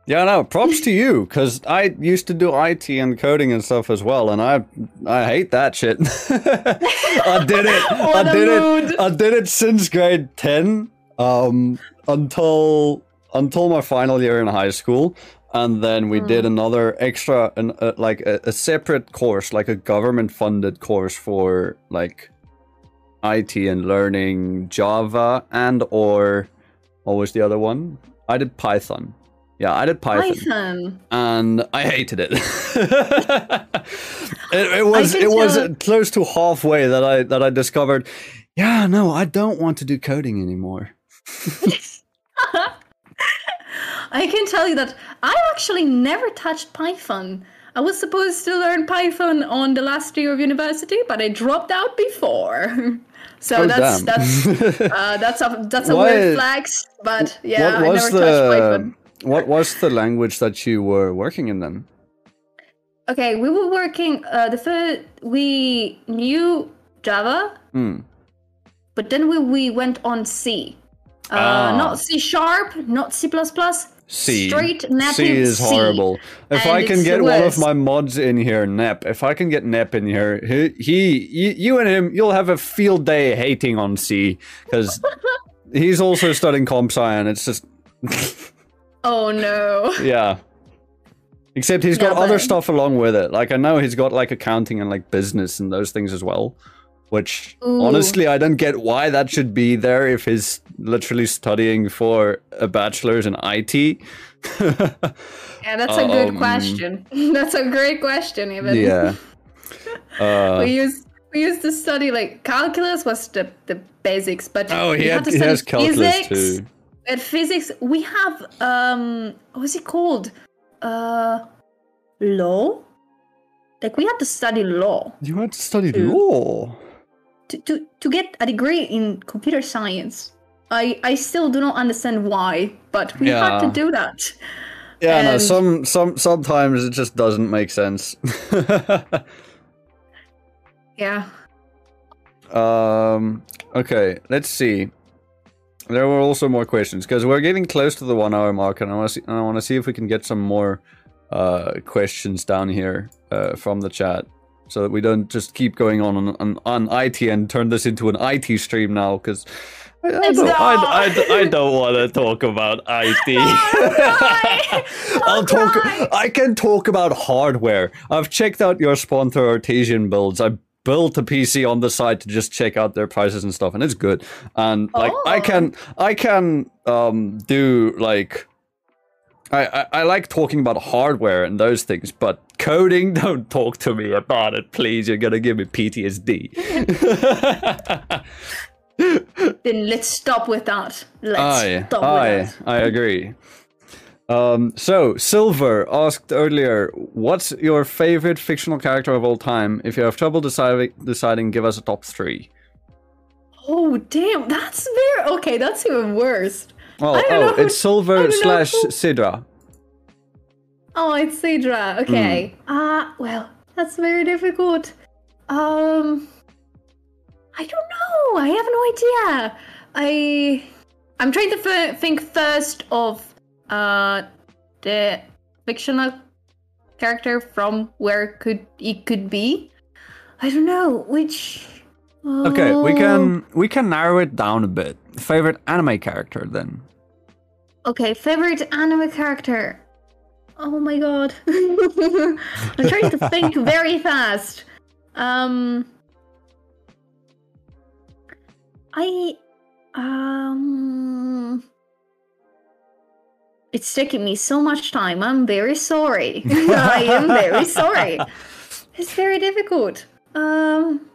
Yeah, no, props to you, because I used to do I T and coding and stuff as well, and I I hate that shit. I did it. I did mood. it. I did it since grade ten um, until until my final year in high school. And then we mm. did another extra, an, uh, like a, a separate course, like a government-funded course for like I T and learning Java and or what was the other one? I did Python. Yeah, I did Python. Python. And I hated it. it, it was it was close to halfway that I that I discovered. Yeah, no, I don't want to do coding anymore. I can tell you that I actually never touched Python. I was supposed to learn Python on the last year of university, but I dropped out before. So oh, that's, that's, uh, that's a, that's a what, weird flag, but yeah, I never the, touched Python. What was the language that you were working in then? Okay, we were working, uh, the first, we knew Java, mm. but then we, we went on C. Uh, ah. Not C sharp, not C plus plus. C. Straight napping C is horrible. C. If and I can get one of my mods in here, Nep. If I can get Nep in here, he, he you and him, you'll have a field day hating on C, because he's also studying comp sci, and it's just. Oh no. Yeah. Except he's got no, other stuff along with it. Like I know he's got like accounting and like business and those things as well, which Ooh. honestly I don't get why that should be there if he's literally studying for a bachelor's in I T. Yeah, that's a um, good question. That's a great question, even. Yeah. Uh, we used we used to study like calculus was the, the basics, but oh, he, had, had he has calculus physics. too. At physics, we have um, what's it called? Uh, law. Like we had to study law. You had to study to, law. To to to get a degree in computer science. I, I still do not understand why, but we yeah. had to do that. Yeah, and no, some, some sometimes it just doesn't make sense. Yeah. Um. Okay, let's see. There were also more questions, because we're getting close to the one-hour mark, and I want to see, I want to see if we can get some more uh, questions down here uh, from the chat, so that we don't just keep going on on, on, on I T and turn this into an I T stream now, because... I, I, don't, I, I, I don't want to talk about I T. No, I'll talk. I can talk about hardware. I've checked out your sponsor Artesian builds. I built a P C on the side to just check out their prices and stuff, and it's good. And like oh. I can, I can um, do like. I, I I like talking about hardware and those things, but coding, don't talk to me about it, please. You're gonna give me P T S D. Then let's stop with that. Let's aye, stop aye, with that. I agree. Um, so, Silver asked earlier, what's your favorite fictional character of all time? If you have trouble deciding, deciding, give us a top three. Oh, damn. That's very... Okay, that's even worse. Well, oh, who, it's Silver slash who... Sidra. Oh, it's Sidra. Okay. Mm. Uh, well, that's very difficult. Um... I don't know. I have no idea. I I'm trying to f think first of uh, the fictional character from where could it could be. I don't know which. Uh... Okay, we can we can narrow it down a bit. Favorite anime character then. Okay, favorite anime character. Oh my god, I'm trying to think very fast. Um. I, um, it's taking me so much time. I'm very sorry. I am very sorry. It's very difficult. Um,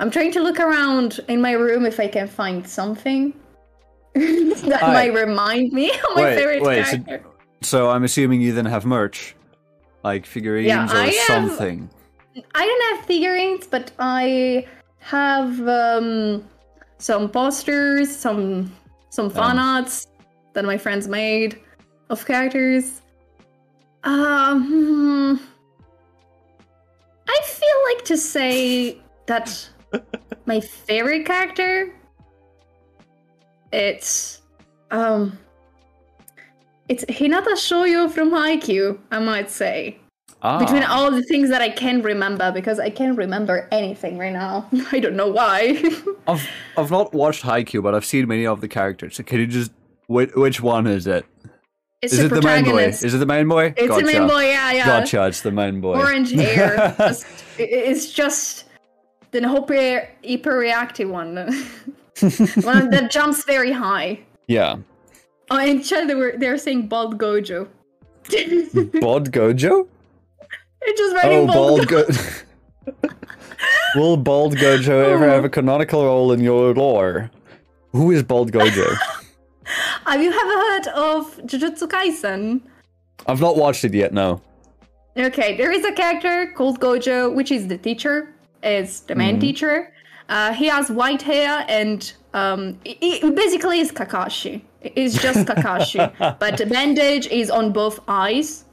I'm trying to look around in my room if I can find something that I, might remind me of my wait, favorite wait, character. So, so I'm assuming you then have merch, like figurines yeah, or I something. Have, I don't have figurines, but I have, um... some posters, some some fan arts that my friends made of characters. Um, I feel like to say that my favorite character, it's um, it's Hinata Shoujo from Haikyuu, I might say. Ah. Between all the things that I can remember, because I can't remember anything right now. I don't know why. I've I've not watched Haikyuu, but I've seen many of the characters. So can you just which, which one is it? It's is the it the main boy? Is it the main boy? It's gotcha. the main boy. Yeah, yeah. Gotcha. It's the main boy. Orange hair. Just, it's just the hyper hyper reactive one, one that jumps very high. Yeah. Oh, and they were they're saying Bald Gojo. Bald Gojo. It's just writing oh, Bald, Bald Gojo. Go Will Bald Gojo ever have a canonical role in your lore? Who is Bald Gojo? Have you ever heard of Jujutsu Kaisen? I've not watched it yet, no. Okay, there is a character called Gojo, which is the teacher, is the main mm. teacher. Uh, he has white hair and um, it, it basically is Kakashi. It's just Kakashi. But the bandage is on both eyes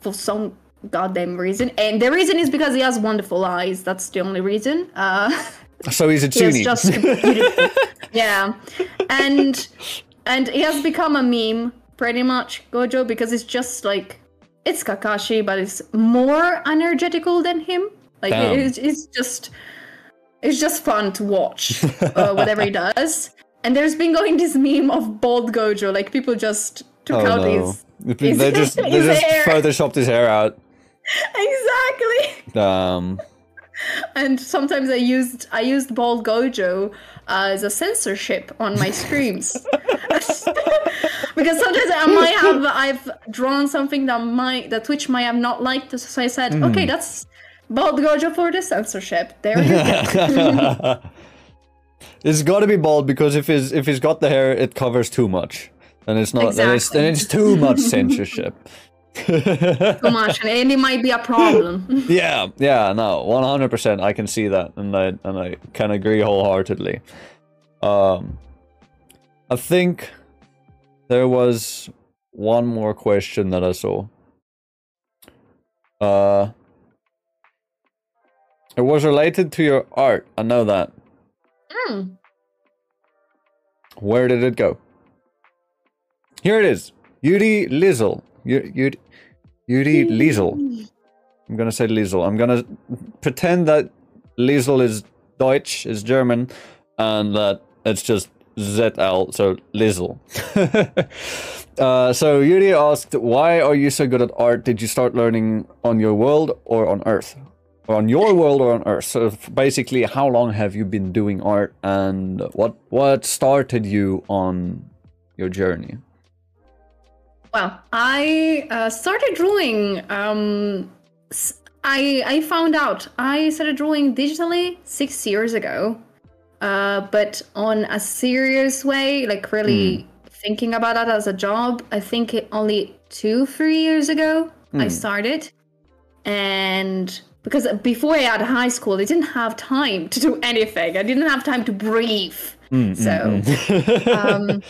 for some goddamn reason. And the reason is because he has wonderful eyes. That's the only reason. Uh, so he's a toonie. He's just beautiful. Yeah. And, and he has become a meme, pretty much, Gojo, because it's just like... It's Kakashi, but it's more energetical than him. Like, it's, it's just... It's just fun to watch uh, whatever he does. And there's been going this meme of Bald Gojo. Like, people just took oh, out no. his, his They just, they his just hair. photoshopped his hair out. Exactly. Um. And sometimes I used I used Bald Gojo as a censorship on my streams. Because sometimes I might have I've drawn something that might that Twitch might have not liked, so I said, mm. okay, that's Bald Gojo for the censorship. There you go. It's got to be bald, because if he's if he's got the hair, it covers too much, and it's not. Exactly. And it's, and it's too much censorship. Too much, and it might be a problem. Yeah, yeah, no, one hundred percent. I can see that, and I and I can agree wholeheartedly. Um, I think. There was one more question that I saw. Uh, it was related to your art. I know that. Mm. Where did it go? Here it is. Yuri Lizel. Yuri, Yuri, Yuri Lizel. I'm going to say Lizel. I'm going to pretend that Lizel is Deutsch, is German, and that it's just Z L, so Lizel. uh, so Yuri asked, why are you so good at art? Did you start learning on your world or on Earth? Or on your world or on Earth? So basically, how long have you been doing art, and what what started you on your journey? Well, I uh, started drawing. Um, I, I found out I started drawing digitally six years ago. Uh, but on a serious way, like really mm. thinking about that as a job, I think it only two, three years ago mm. I started. And because before I had high school, I didn't have time to do anything. I didn't have time to breathe. Mm, so, mm, um,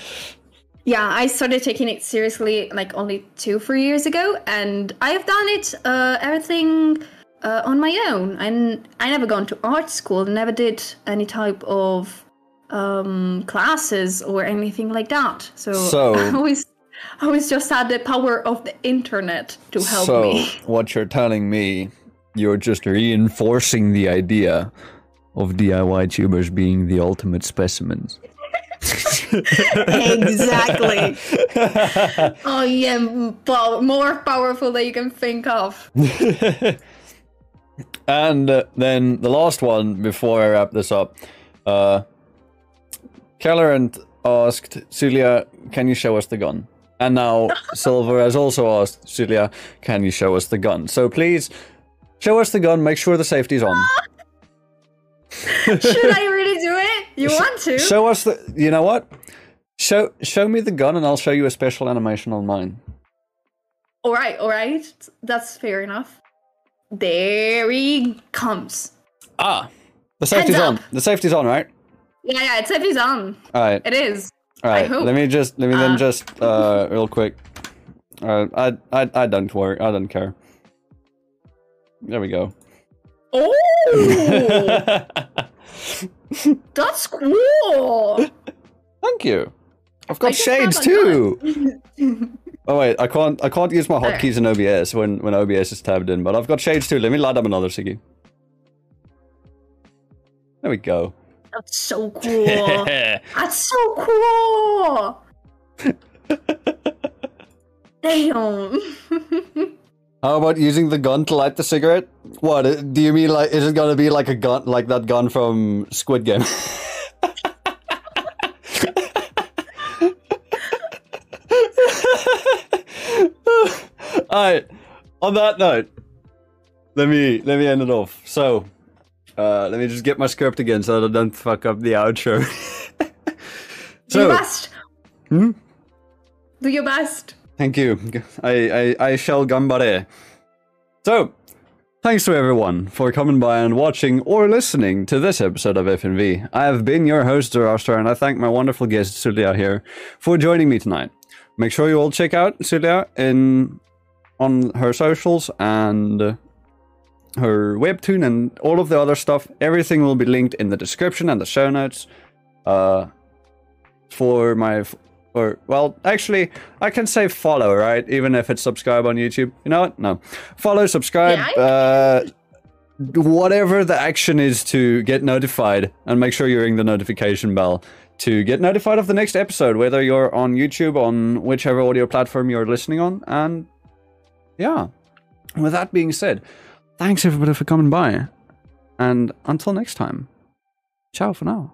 yeah, I started taking it seriously like only two, three years ago. And I've done it, uh, everything... Uh, on my own. And I never gone to art school, never did any type of um, classes or anything like that. So, so I always, I always just had the power of the internet to help so me. So what you're telling me, you're just reinforcing the idea of D I Y tubers being the ultimate specimens. Exactly. Oh yeah, pow- more powerful than you can think of. And uh, then the last one before I wrap this up, uh, Kellerant asked, Sulia, can you show us the gun? And now Silver has also asked, Sulia, can you show us the gun? So please, show us the gun, make sure the safety's on. Should I really do it? You want to? Show us the, you know what? Show, show me the gun and I'll show you a special animation on mine. All right, all right. That's fair enough. There he comes. Ah, the safety's on. The safety's on, right? Yeah, yeah, it's safety's on. All right, it is. All right, I hope. Let me just, let me uh, then just, uh, real quick. Uh, I, I, I don't worry. I don't care. There we go. Oh, that's cool. Thank you. I've got shades too. Oh wait, I can't I can't use my hotkeys in O B S when, when O B S is tabbed in, but I've got shades too. Let me light up another Siggy. There we go. That's so cool. That's so cool. Damn. How about using the gun to light the cigarette? What, do you mean like, is it gonna be like a gun, like that gun from Squid Game? All right, on that note, let me let me end it off. So, uh, let me just get my script again so that I don't fuck up the outro. So, do your best. Hmm? Do your best. Thank you. I, I, I shall gambare. So, thanks to everyone for coming by and watching or listening to this episode of F N V. I have been your host, Zarastro, and I thank my wonderful guest, Sulia, here for joining me tonight. Make sure you all check out Sulia in on her socials and her webtoon and all of the other stuff. Everything will be linked in the description and the show notes. Uh, for my... Or, well, actually, I can say follow, right? Even if it's subscribe on YouTube. You know what? No. Follow, subscribe, yeah, uh, whatever the action is to get notified. And make sure you ring the notification bell to get notified of the next episode, whether you're on YouTube, on whichever audio platform you're listening on. And, yeah. With that being said, thanks everybody for coming by. And until next time, ciao for now.